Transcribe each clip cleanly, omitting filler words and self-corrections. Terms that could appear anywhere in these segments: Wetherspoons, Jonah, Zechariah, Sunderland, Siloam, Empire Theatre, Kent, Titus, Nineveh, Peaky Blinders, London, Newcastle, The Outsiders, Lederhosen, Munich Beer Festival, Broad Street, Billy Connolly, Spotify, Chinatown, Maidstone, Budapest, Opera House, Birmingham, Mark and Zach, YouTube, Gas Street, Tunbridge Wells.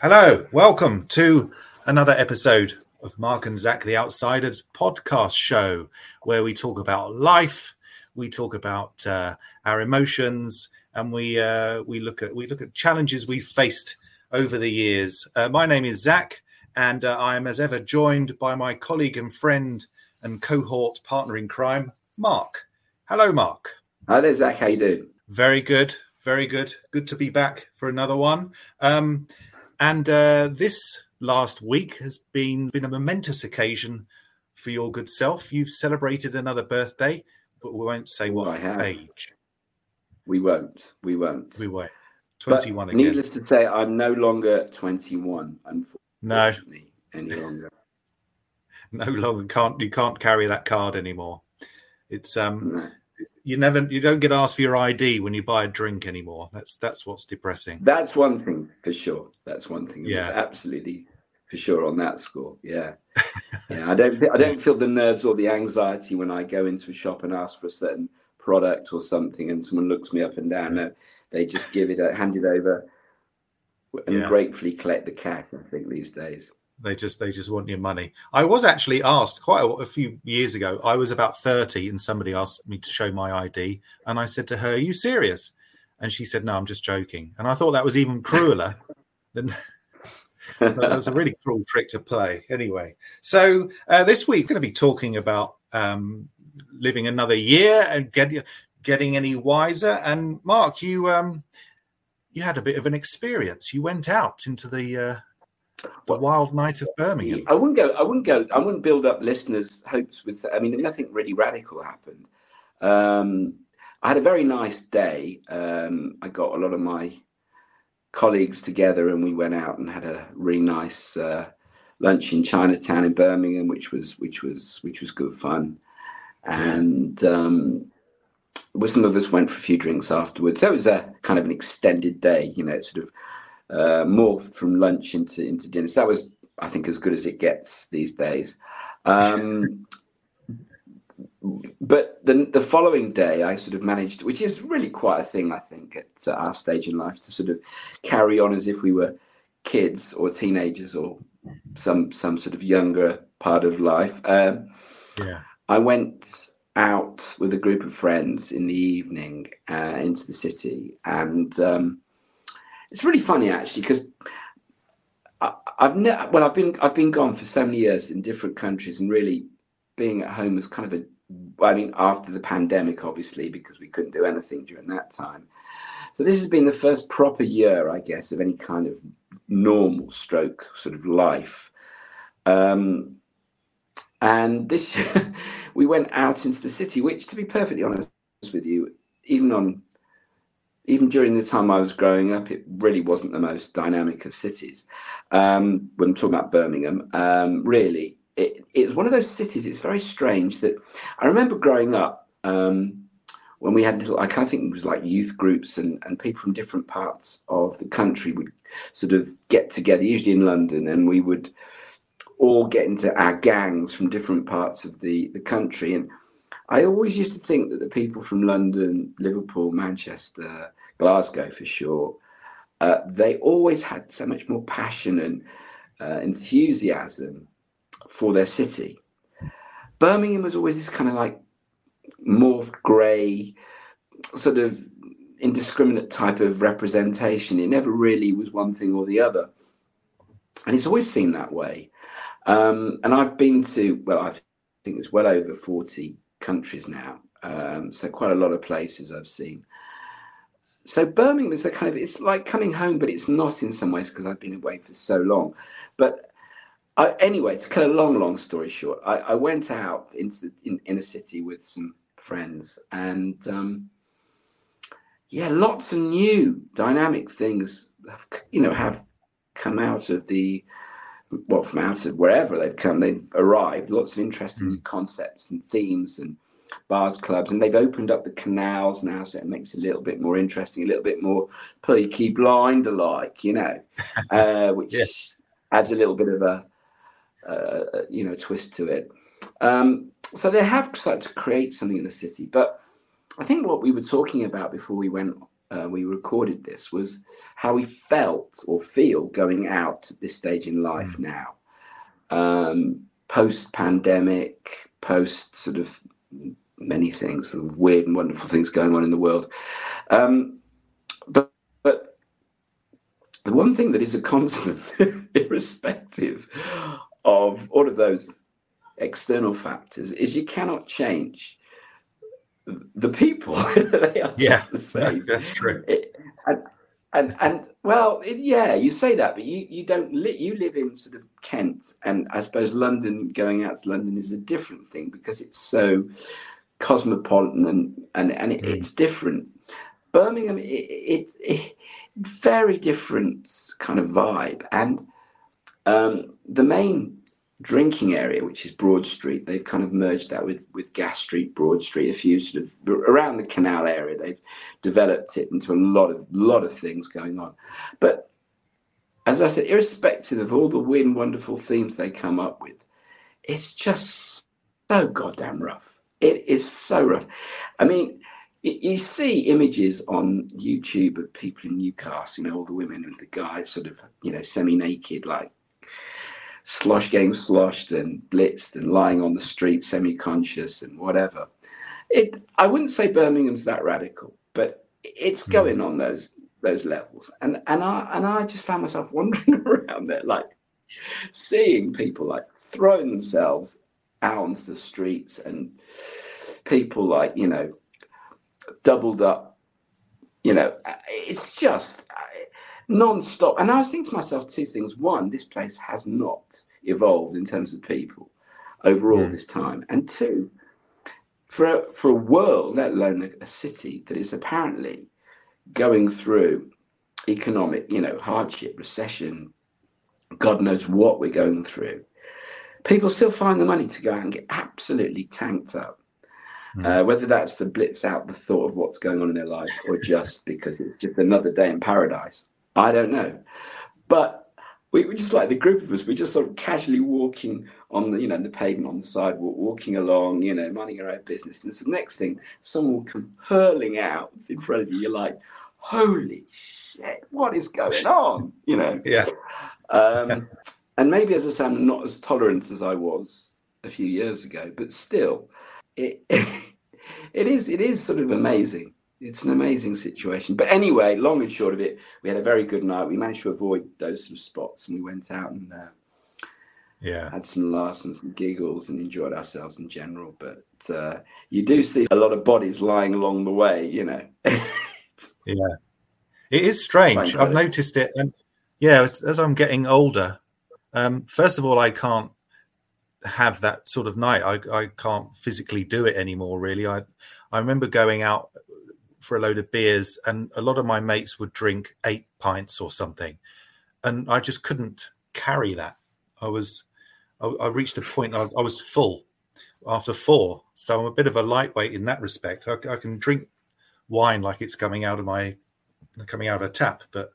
Hello, welcome to another episode of Mark and Zach, The Outsiders podcast show, where we talk about life, we talk about our emotions, and we look at challenges we've faced over the years. My name is Zach, and I am as ever joined by my colleague and friend and cohort partner in crime, Mark. Hello, Mark. Hi there, Zach. How you doing? Very good, very good. Good to be back for another one. And this last week has been a momentous occasion for your good self. You've celebrated another birthday, but we won't say what age. We won't. 21 but again. Needless to say, I'm no longer 21, unfortunately, any longer. You can't carry that card anymore. It's no. You don't get asked for your ID when you buy a drink anymore. That's what's depressing. That's one thing for sure. Yeah, absolutely for sure on that score. Yeah, yeah. I don't feel the nerves or the anxiety when I go into a shop and ask for a certain product or something, and someone looks me up and down. Yeah. They just hand it over, and gratefully collect the cash. I think these days they just want your money. I was actually asked quite a few years ago. I was about 30 and somebody asked me to show my ID. And I said to her, "Are you serious?" And she said, "No, I'm just joking." And I thought that was even crueler. That was a really cruel trick to play. Anyway, so this week we're going to be talking about living another year and getting any wiser. And Mark, you had a bit of an experience. You went out into the wild night of Birmingham. I wouldn't build up listeners' hopes with. I mean, nothing really radical happened. I had a very nice day. I got a lot of my colleagues together, and we went out and had a really nice lunch in Chinatown in Birmingham, which was good fun. And some of us went for a few drinks afterwards. So it was a kind of an extended day, sort of. Morphed from lunch into dinner. So that was, I think, as good as it gets these days. But the following day, I sort of managed, which is really quite a thing, I think, at our stage in life, to sort of carry on as if we were kids or teenagers or some sort of younger part of life. I went out with a group of friends in the evening into the city, and it's really funny actually, because I've been gone for so many years in different countries, and really being at home was kind of after the pandemic, obviously, because we couldn't do anything during that time. So this has been the first proper year, I guess, of any kind of normal stroke sort of life. And this year we went out into the city, which, to be perfectly honest with you, even during the time I was growing up, it really wasn't the most dynamic of cities. When I'm talking about Birmingham, really, it's one of those cities. It's very strange that I remember growing up when we had little, I kind of think it was like youth groups, and people from different parts of the country would sort of get together, usually in London, and we would all get into our gangs from different parts of the country. And I always used to think that the people from London, Liverpool, Manchester, Glasgow for sure, they always had so much more passion and enthusiasm for their city. Birmingham was always this kind of like morphed grey, sort of indiscriminate type of representation. It never really was one thing or the other. And it's always seemed that way. And I've been to, I think it's well over 40 countries now, so quite a lot of places I've seen. So Birmingham is it's like coming home, but it's not in some ways, because I've been away for so long. But anyway, to cut a long story short, I went out into the inner city with some friends, and lots of new dynamic things have come out of from out of wherever they've come, they've arrived. Lots of interesting new concepts and themes and bars, clubs, and they've opened up the canals now, so it makes it a little bit more interesting, a little bit more Peaky Blinder like, which adds a little bit of a twist to it. So they have started to create something in the city. But I think what we were talking about before we went we recorded this, was how we felt or feel going out at this stage in life now, post-pandemic, post sort of many things, sort of weird and wonderful things going on in the world. But the one thing that is a constant, irrespective of all of those external factors, is you cannot change the people. They are just the same. That's true. Well, you say that, but you live in sort of Kent, and I suppose London, going out to London is a different thing because it's so cosmopolitan and it's different. Birmingham, it's very different kind of vibe, and the main drinking area, which is Broad Street, they've kind of merged that with Gas Street, Broad Street, a few sort of around the canal area. They've developed it into a lot of things going on. But as I said, irrespective of all the weird and wonderful themes they come up with, it's just so goddamn rough. It is so rough. I mean, you see images on YouTube of people in Newcastle, you know, all the women and the guys sort of, you know, semi-naked, like sloshed and blitzed and lying on the street, semi-conscious and whatever. I wouldn't say Birmingham's that radical, but it's going on those levels. And I just found myself wandering around there, like seeing people like throwing themselves out onto the streets, and people like, you know, doubled up, you know, it's just non-stop. And I was thinking to myself two things. One, this place has not evolved in terms of people overall this time. And two, for a world, let alone a city, that is apparently going through economic, you know, hardship, recession, God knows what we're going through, people still find the money to go out and get absolutely tanked up. Whether that's to blitz out the thought of what's going on in their life, or just because it's just another day in paradise, I don't know. But we were just like the group of us, we're just sort of casually walking on the, you know, the pavement, on the sidewalk, walking along, you know, minding our own business. And so the next thing, someone will come hurling out in front of you. You're like, holy shit, what is going on? You know? Yeah. And maybe, as I say, I'm not as tolerant as I was a few years ago, but still, it is sort of amazing. It's an amazing situation. But anyway, long and short of it, we had a very good night. We managed to avoid those sort of spots, and we went out and had some laughs and some giggles and enjoyed ourselves in general. But you do see a lot of bodies lying along the way, you know. Yeah. It is strange. I've noticed it. And yeah, as I'm getting older, first of all, I can't have that sort of night. I can't physically do it anymore, really. I remember going out for a load of beers, and a lot of my mates would drink 8 pints or something, and I just couldn't carry that. I reached a point, I was full after 4, so I'm a bit of a lightweight in that respect. I can drink wine like it's coming out of a tap, but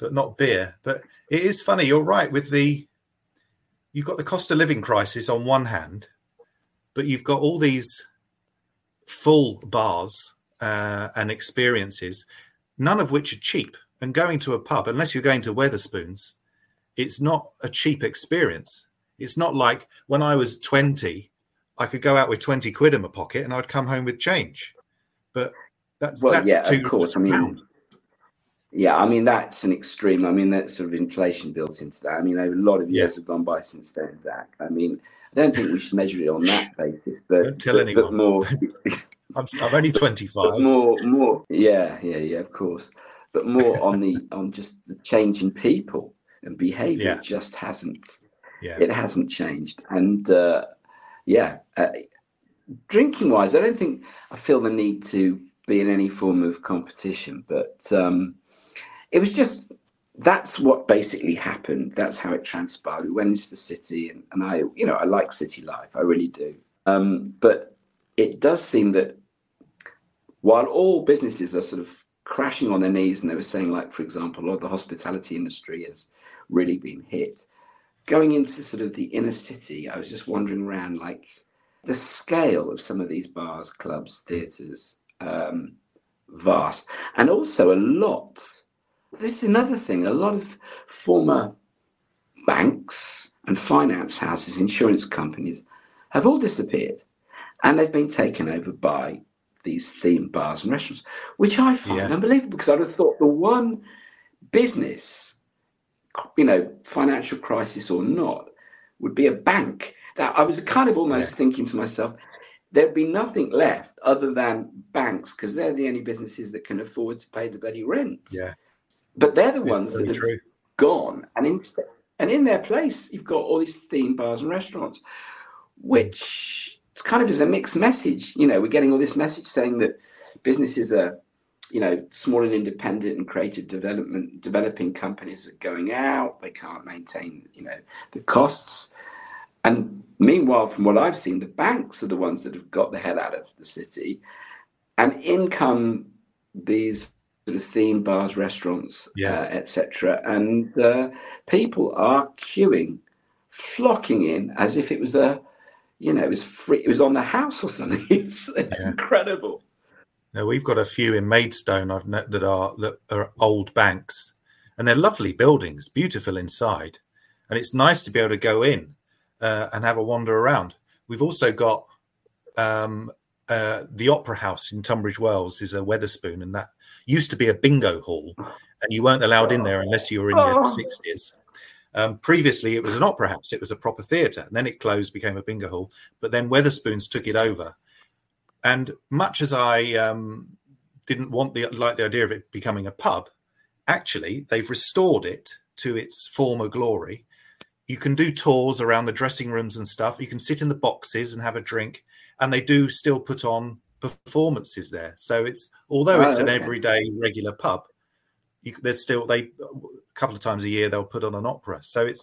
not beer. But it is funny, you're right, with the you've got the cost of living crisis on one hand, but you've got all these full bars and experiences, none of which are cheap. And going to a pub, unless you're going to Wetherspoons, it's not a cheap experience. It's not like when I was 20, I could go out with 20 quid in my pocket and I'd come home with change. But that's of course. I mean, that's an extreme. I mean, that's sort of inflation built into that. I mean, a lot of years have gone by since then, Zach. I mean, I don't think we should measure it on that basis. But don't tell anyone. But more, I'm only 25. More. Yeah, of course. But more on just the change in people and behaviour just hasn't. Yeah. It hasn't changed. And drinking wise, I feel the need to be in any form of competition, but it was just, that's what basically happened. That's how it transpired. We went into the city, and I, you know, I like city life. I really do. But it does seem that while all businesses are sort of crashing on their knees, and they were saying, like, for example, the hospitality industry has really been hit. Going into sort of the inner city, I was just wandering around, like, the scale of some of these bars, clubs, theatres, vast. And also a lot, this is another thing, a lot of former banks and finance houses, insurance companies, have all disappeared. And they've been taken over by these theme bars and restaurants, which I find unbelievable, because I'd have thought the one business, you know, financial crisis or not, would be a bank. That I was kind of almost thinking to myself, there'd be nothing left other than banks, because they're the only businesses that can afford to pay the bloody rent. Yeah. But they're the ones that have gone. And in their place, you've got all these theme bars and restaurants, which kind of is a mixed message. You know, we're getting all this message saying that businesses are, you know, small and independent and creative developing companies are going out. They can't maintain, you know, the costs. And meanwhile, from what I've seen, the banks are the ones that have got the hell out of the city. And in come these sort of theme bars, restaurants, etc. And people are queuing, flocking in as if it was a, you know, it was free, it was on the house or something. It's incredible. Now, we've got a few in Maidstone I've known that are old banks, and they're lovely buildings, beautiful inside, and it's nice to be able to go in and have a wander around. We've also got the Opera House in Tunbridge Wells is a Wetherspoon, and that used to be a bingo hall, and you weren't allowed in there unless you were in your 60s. Previously, it was an opera house. It was a proper theatre, and then it closed, became a bingo hall, but then Wetherspoons took it over. And much as I didn't want the idea of it becoming a pub, actually, they've restored it to its former glory. You can do tours around the dressing rooms and stuff. You can sit in the boxes and have a drink. And they do still put on performances there. So it's, although it's an everyday regular pub, there's still, they, a couple of times a year, they'll put on an opera. So it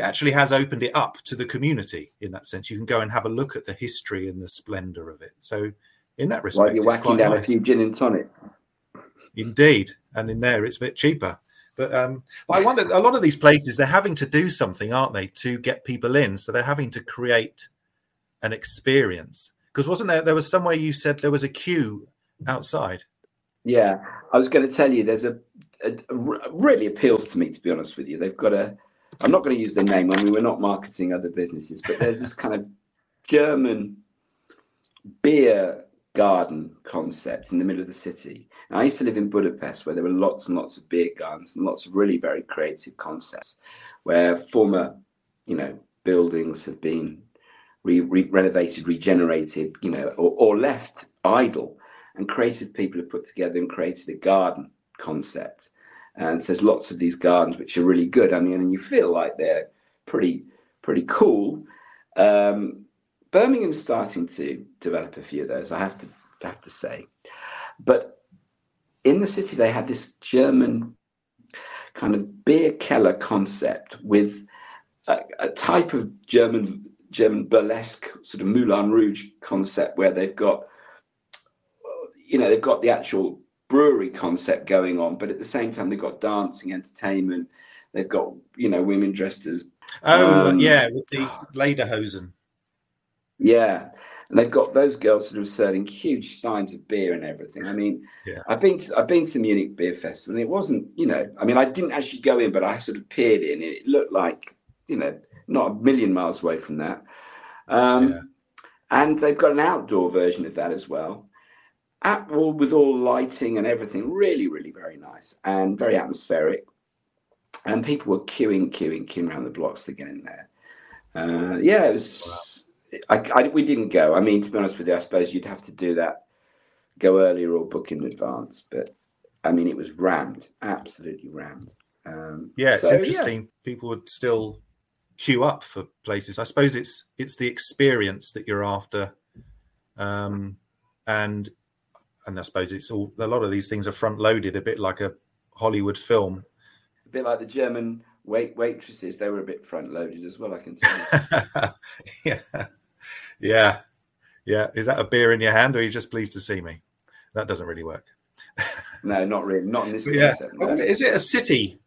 actually has opened it up to the community in that sense. You can go and have a look at the history and the splendor of it. So in that respect, you're whacking down a few gin and tonic. Indeed. And in there, it's a bit cheaper. But I wonder, a lot of these places, they're having to do something, aren't they, to get people in. So they're having to create an experience. Because there was somewhere you said there was a queue outside. Yeah. I was going to tell you, there's a really appeals to me, to be honest with you. They've got a, I'm not going to use the name. I mean, we're not marketing other businesses, but there's this kind of German beer garden concept in the middle of the city. And I used to live in Budapest, where there were lots and lots of beer gardens and lots of really very creative concepts where former, you know, buildings have been renovated, regenerated, you know, or left idle. And creative people have put together and created a garden concept. And so there's lots of these gardens which are really good. I mean, and you feel like they're pretty cool. Birmingham's starting to develop a few of those, I have to say. But in the city, they had this German kind of beer keller concept with a type of German burlesque sort of Moulin Rouge concept, where they've got, you know, they've got the actual brewery concept going on, but at the same time they've got dancing, entertainment, they've got, you know, women dressed as with the Lederhosen, and they've got those girls sort of serving huge steins of beer and everything. I mean, I've been to Munich Beer Festival, and it wasn't, you know, I mean, I didn't actually go in, but I sort of peered in, and it looked like, you know, not a million miles away from that. And they've got an outdoor version of that as well. With all lighting and everything, really, really very nice and very atmospheric. And people were queuing around the blocks to get in there. It was. We didn't go. I mean, to be honest with you, I suppose you'd have to do that, go earlier or book in advance. But I mean, it was rammed, absolutely rammed. It's interesting. Yeah. People would still queue up for places. I suppose it's the experience that you're after, And I suppose it's all, a lot of these things are front loaded, a bit like a Hollywood film. A bit like the German waitresses, they were a bit front loaded as well, I can tell you. Yeah. Is that a beer in your hand, or are you just pleased to see me? That doesn't really work. No, not really. Not in this concept. No. Is it a city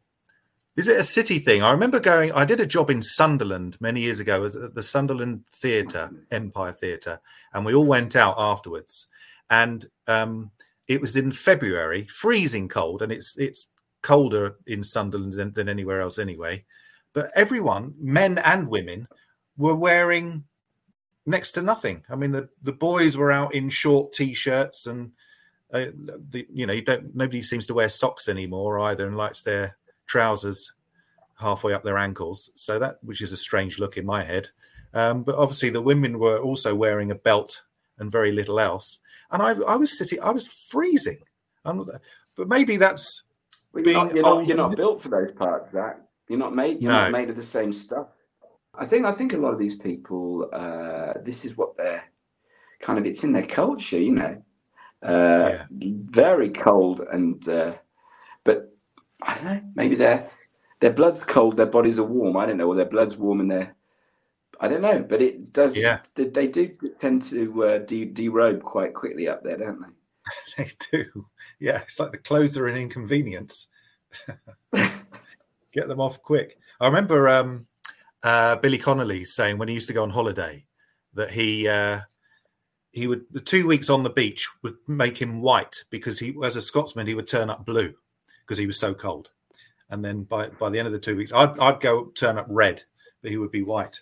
thing? I remember I did a job in Sunderland many years ago at the Sunderland Theatre, Empire Theatre, and we all went out afterwards. And It was in February, freezing cold, and it's colder in Sunderland than anywhere else anyway. But everyone, men and women, were wearing next to nothing. I mean, the boys were out in short T-shirts, and nobody seems to wear socks anymore either, and likes their trousers halfway up their ankles. So that, which is a strange look in my head. But obviously, the women were also wearing a belt and very little else. And I was freezing. But maybe that's you're not built for those parts, Zach. You're not made of the same stuff. I think a lot of these people, this is what they're kind of, it's in their culture, you know. Very cold, and but I don't know, maybe their blood's cold, their bodies are warm. I don't know, or their blood's warm and their, I don't know, but it does. Yeah. They do tend to derobe quite quickly up there, don't they? They do. Yeah, it's like the clothes are an inconvenience. Get them off quick. I remember Billy Connolly saying when he used to go on holiday that he would, the 2 weeks on the beach would make him white, because he, as a Scotsman, he would turn up blue because he was so cold. And then by the end of the 2 weeks, I'd go turn up red, but he would be white.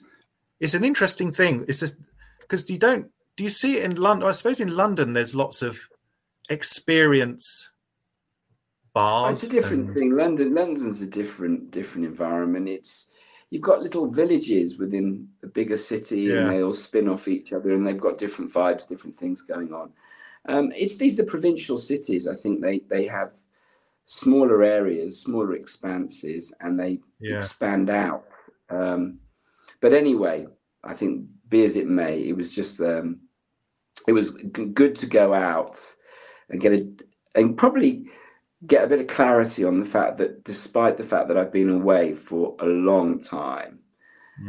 It's an interesting thing. It's just because do you see it in London? I suppose in London there's lots of experience bars. It's a different thing. London's a different environment. It's, you've got little villages within a bigger city, and they all spin off each other, and they've got different vibes, different things going on. These are the provincial cities. I think they have smaller areas, smaller expanses, and they expand out. But anyway, I think, be as it may, it was just it was good to go out and probably get a bit of clarity on the fact that, despite the fact that I've been away for a long time,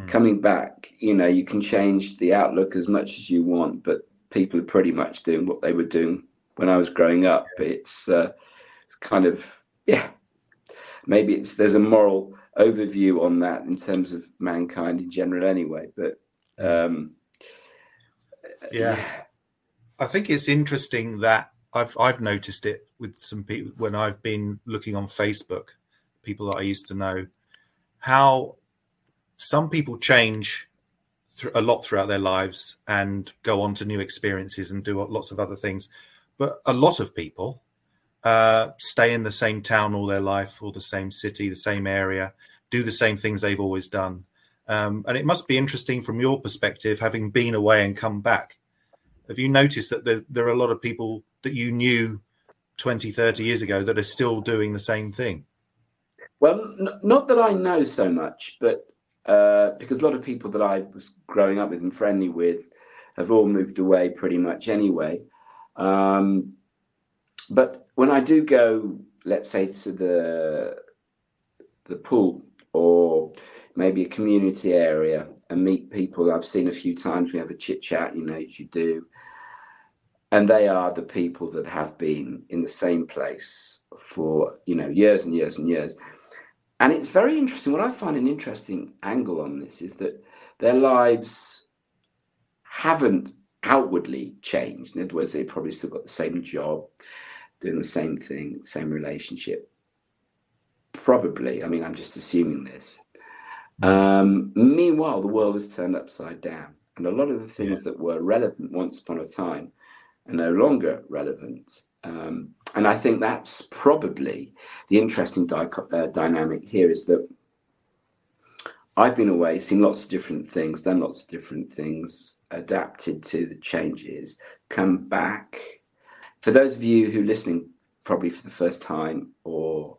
coming back, you know, you can change the outlook as much as you want, but people are pretty much doing what they were doing when I was growing up. It's kind of, maybe there's a moral overview on that in terms of mankind in general anyway, but I think it's interesting that I've noticed it with some people when I've been looking on Facebook, people that I used to know, how some people change a lot throughout their lives and go on to new experiences and do lots of other things. But a lot of people stay in the same town all their life, or the same city, the same area, do the same things they've always done. And it must be interesting from your perspective, having been away and come back. Have you noticed that there are a lot of people that you knew 20, 30 years ago that are still doing the same thing? Well, not that I know so much, but because a lot of people that I was growing up with and friendly with have all moved away pretty much anyway. But when I do go, let's say, to the pool or maybe a community area and meet people I've seen a few times, we have a chit chat, you know, as you do. And they are the people that have been in the same place for, you know, years and years and years. And it's very interesting. What I find an interesting angle on this is that their lives haven't outwardly changed. In other words, they've probably still got the same job, doing the same thing, same relationship. Probably. I mean, I'm just assuming this. Meanwhile, the world has turned upside down. And a lot of the things that were relevant once upon a time are no longer relevant. And I think that's probably the interesting dynamic here, is that I've been away, seen lots of different things, done lots of different things, adapted to the changes, come back. For those of you who are listening probably for the first time or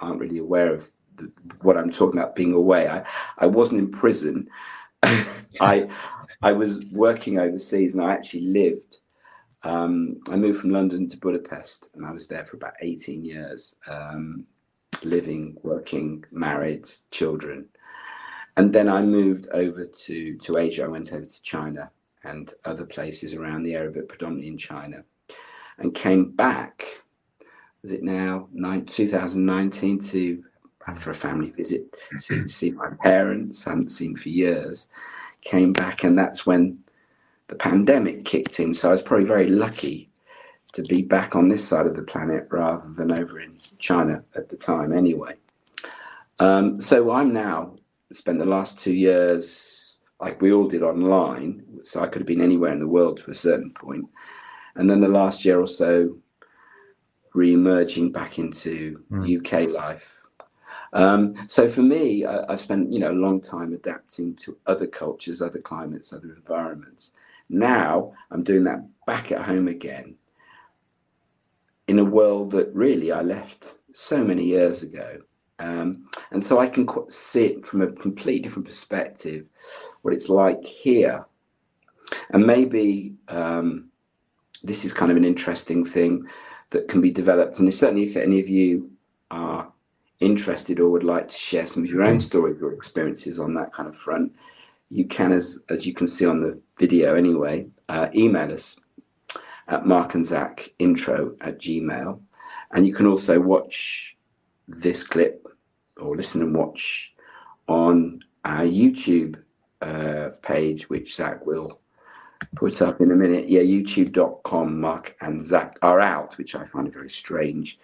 aren't really aware of what I'm talking about being away, I wasn't in prison. I was working overseas, and I actually lived. I moved from London to Budapest, and I was there for about 18 years, living, working, married, children. And then I moved over to Asia. I went over to China and other places around the area, but predominantly in China, and came back, 2019, to for a family visit, see my parents. I haven't seen for years. Came back, and that's when the pandemic kicked in. So I was probably very lucky to be back on this side of the planet rather than over in China at the time anyway. So I'm now spent the last 2 years, like we all did, online. So I could have been anywhere in the world to a certain point. And then the last year or so, re-emerging back into UK life. So for me, I've spent, a long time adapting to other cultures, other climates, other environments. Now I'm doing that back at home again in a world that really I left so many years ago. And so I can see it from a completely different perspective, what it's like here. And maybe this is kind of an interesting thing that can be developed. And certainly if any of you are interested or would like to share some of your own stories or experiences on that kind of front, you can, as you can see on the video anyway, email us at markandzacintro@gmail.com. And you can also watch this clip or listen and watch on our YouTube page, which Zach will put up in a minute. Yeah, youtube.com Mark and Zach are out, which I find a very strange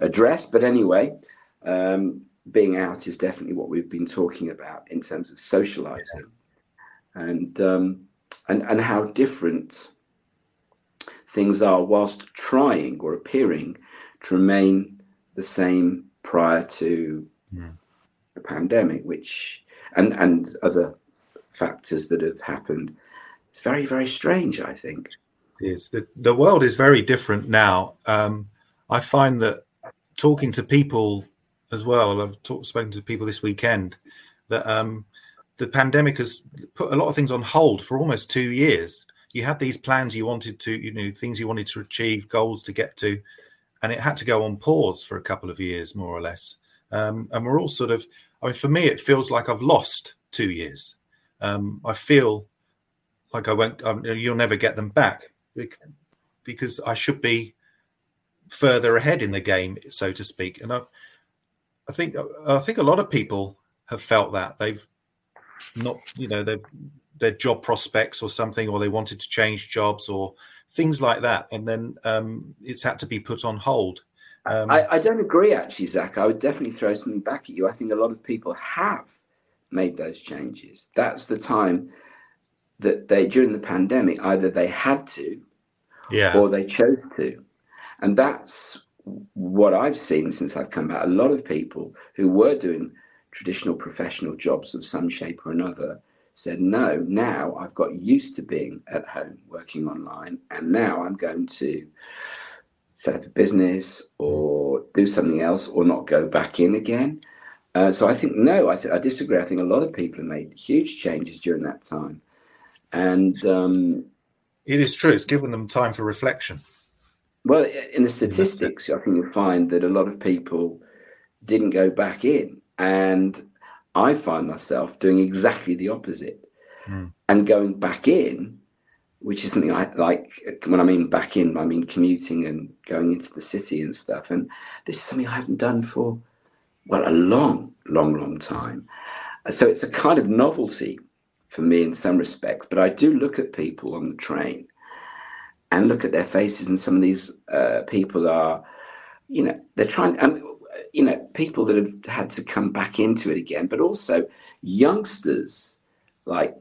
address, but anyway, being out is definitely what we've been talking about in terms of socializing and how different things are whilst trying or appearing to remain the same prior to the pandemic, which and other factors that have happened. It's very, very strange, I think. It is. The world is very different now. I find that talking to people as well, I've spoken to people this weekend, that the pandemic has put a lot of things on hold for almost 2 years. You had these plans you wanted to, things you wanted to achieve, goals to get to, and it had to go on pause for a couple of years, more or less. And we're all sort of, for me, it feels like I've lost 2 years. I feel like you'll never get them back because I should be further ahead in the game, so to speak. And I think a lot of people have felt that they've not, their job prospects or something, or they wanted to change jobs or things like that. And then it's had to be put on hold. I don't agree, actually, Zach. I would definitely throw something back at you. I think a lot of people have made those changes. That's the time that they, during the pandemic, either they had to or they chose to. And that's what I've seen since I've come back. A lot of people who were doing traditional professional jobs of some shape or another said, no, now I've got used to being at home working online, and now I'm going to set up a business or do something else or not go back in again. So I think, no, I disagree. I think a lot of people have made huge changes during that time. And it is true. It's given them time for reflection. Well, in the statistics, I think you'll find that a lot of people didn't go back in. And I find myself doing exactly the opposite and going back in, which is something I like. When I mean back in, I mean commuting and going into the city and stuff. And this is something I haven't done for a long, long, long time. So it's a kind of novelty for me in some respects, but I do look at people on the train and look at their faces, and some of these people are, they're trying, people that have had to come back into it again, but also youngsters like,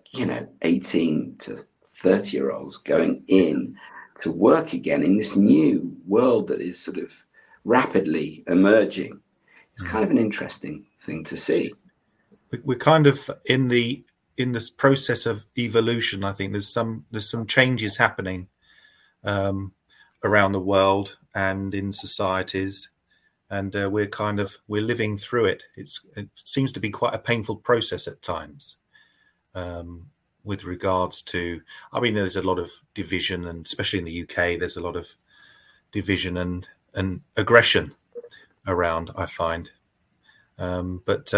18 to 30-year-olds going in to work again in this new world that is sort of rapidly emerging. It's kind of an interesting thing to see. We're kind of in this process of evolution. I think there's some changes happening around the world and in societies, and we're living through it. It seems to be quite a painful process at times, with regards to. There's a lot of division, and especially in the UK, there's a lot of division and aggression around, I find, but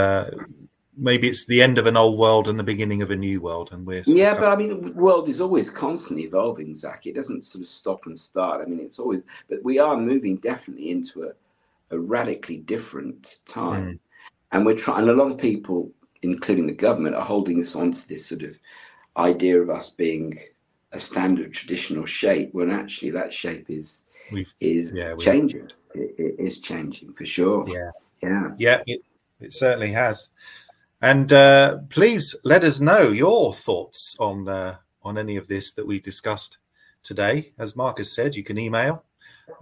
maybe it's the end of an old world and the beginning of a new world, and we're the world is always constantly evolving, Zach. It doesn't sort of stop and start. It's always, but we are moving definitely into a radically different time, and we're trying. And a lot of people, including the government, are holding us onto this sort of idea of us being a standard traditional shape, when actually that shape is changing. It is changing for sure. Yeah. It certainly has. And please let us know your thoughts on any of this that we discussed today. As Mark has said, you can email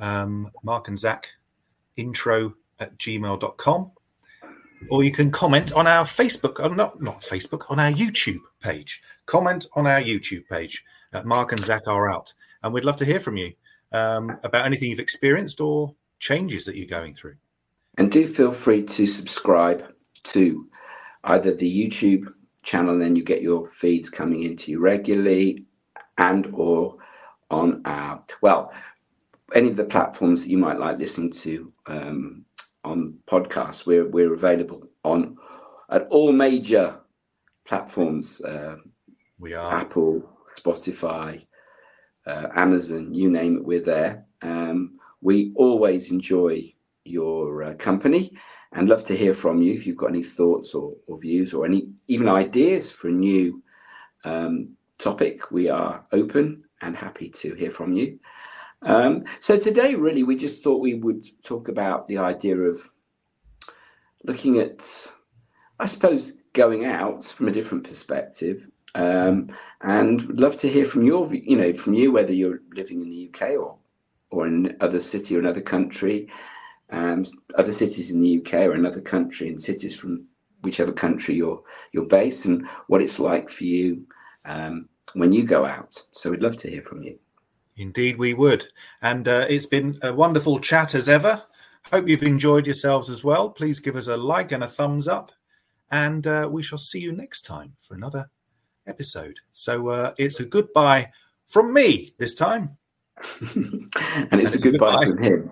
markandzacintro@gmail.com, or you can comment on our YouTube page. Comment on our YouTube page at Mark and Zach Are Out, and we'd love to hear from you about anything you've experienced or changes that you're going through. And do feel free to subscribe to either the YouTube channel, and then you get your feeds coming into you regularly, and or on our, well, any of the platforms that you might like listening to on podcasts. We're available at all major platforms. We are Apple, Spotify, Amazon, you name it, we're there. We always enjoy your company and love to hear from you if you've got any thoughts or views or any even ideas for a new topic. We are open and happy to hear from you. So today, really, we just thought we would talk about the idea of looking at, I suppose, going out from a different perspective. And would love to hear from you, whether you're living in the UK or in other city or another country, other cities in the UK or another country, and cities from whichever country you're based, and what it's like for you when you go out. So we'd love to hear from you. Indeed, we would. And it's been a wonderful chat as ever. Hope you've enjoyed yourselves as well. Please give us a like and a thumbs up, and we shall see you next time for another episode. So it's a goodbye from me this time. and it's a goodbye from him.